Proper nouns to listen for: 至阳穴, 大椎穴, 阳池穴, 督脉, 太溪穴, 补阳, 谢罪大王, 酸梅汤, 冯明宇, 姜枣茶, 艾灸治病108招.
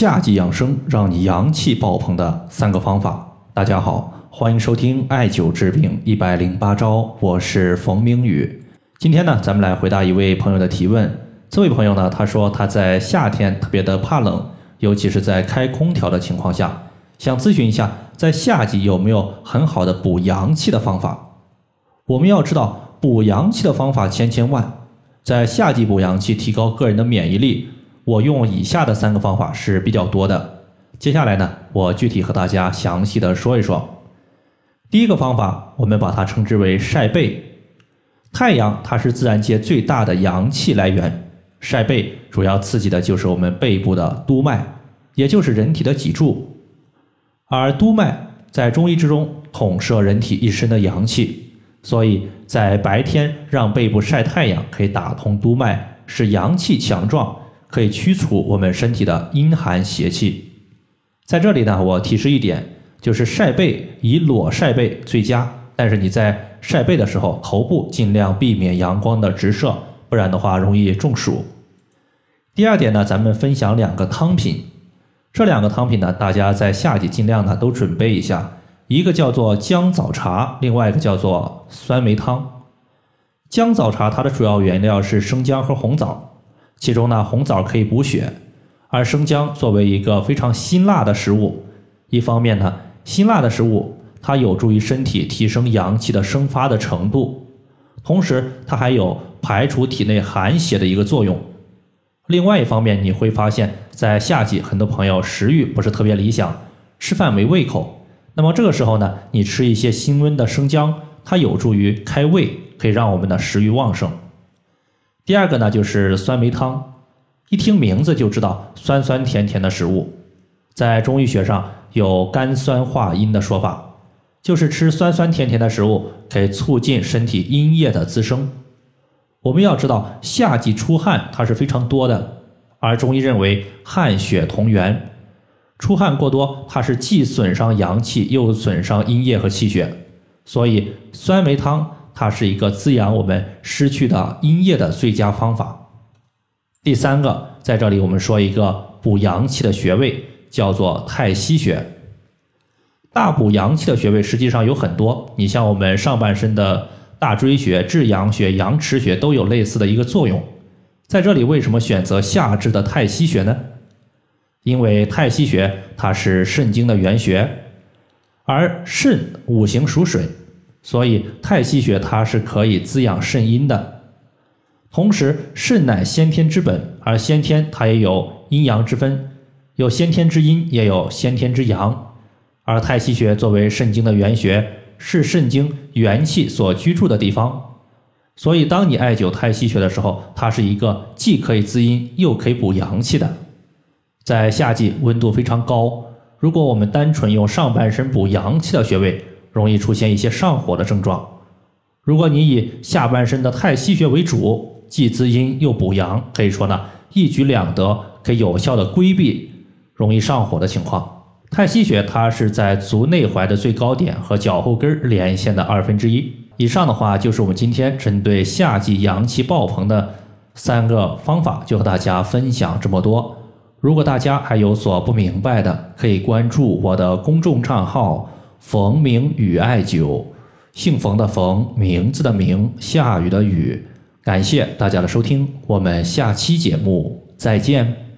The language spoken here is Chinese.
夏季养生让你阳气爆棚的三个方法。大家好，欢迎收听艾灸治病108招，我是冯明宇。今天呢，咱们来回答一位朋友的提问。这位朋友呢，他说他在夏天特别的怕冷，尤其是在开空调的情况下，想咨询一下在夏季有没有很好的补阳气的方法。我们要知道补阳气的方法千万，在夏季补阳气提高个人的免疫力，我用以下的三个方法是比较多的。接下来呢，我具体和大家详细的说一说。第一个方法，我们把它称之为晒背。太阳它是自然界最大的阳气来源，晒背主要刺激的就是我们背部的督脉，也就是人体的脊柱。而督脉在中医之中统摄人体一身的阳气，所以在白天让背部晒太阳，可以打通督脉，使阳气强壮，可以驱除我们身体的阴寒邪气。在这里呢，我提示一点，就是晒背以裸晒背最佳，但是你在晒背的时候，头部尽量避免阳光的直射，不然的话容易中暑。第二点呢，咱们分享两个汤品。这两个汤品呢，大家在夏季尽量呢都准备一下，一个叫做姜枣茶，另外一个叫做酸梅汤。姜枣茶它的主要原料是生姜和红枣，其中呢，红枣可以补血，而生姜作为一个非常辛辣的食物，一方面呢，辛辣的食物它有助于身体提升阳气的生发的程度，同时它还有排除体内寒邪的一个作用。另外一方面，你会发现在夏季很多朋友食欲不是特别理想，吃饭没胃口，那么这个时候呢，你吃一些辛温的生姜，它有助于开胃，可以让我们的食欲旺盛。第二个呢，就是酸梅汤。一听名字就知道酸酸甜甜的食物，在中医学上有甘酸化阴的说法，就是吃酸酸甜甜的食物可以促进身体阴液的滋生。我们要知道夏季出汗它是非常多的，而中医认为汗血同源，出汗过多它是既损伤阳气又损伤阴液和气血，所以酸梅汤它是一个滋养我们失去的阴液的最佳方法。第三个，在这里我们说一个补阳气的穴位，叫做太溪穴。大补阳气的穴位实际上有很多，你像我们上半身的大椎穴、至阳穴、阳池穴都有类似的一个作用。在这里为什么选择下肢的太溪穴呢？因为太溪穴它是肾经的原穴，而肾五行属水，所以太溪穴它是可以滋养肾阴的。同时肾乃先天之本，而先天它也有阴阳之分，有先天之阴也有先天之阳，而太溪穴作为肾经的原穴，是肾经元气所居住的地方，所以当你艾灸太溪穴的时候，它是一个既可以滋阴又可以补阳气的。在夏季温度非常高，如果我们单纯用上半身补阳气的穴位，容易出现一些上火的症状。如果你以下半身的太溪穴为主，既滋阴又补阳，可以说呢，一举两得，可以有效的规避容易上火的情况。太溪穴它是在足内踝的最高点和脚后跟连线的1/2。以上的话就是我们今天针对夏季阳气爆棚的三个方法，就和大家分享这么多。如果大家还有所不明白的，可以关注我的公众账号冯明宇艾灸，姓冯的冯，名字的名，下雨的雨。感谢大家的收听，我们下期节目再见。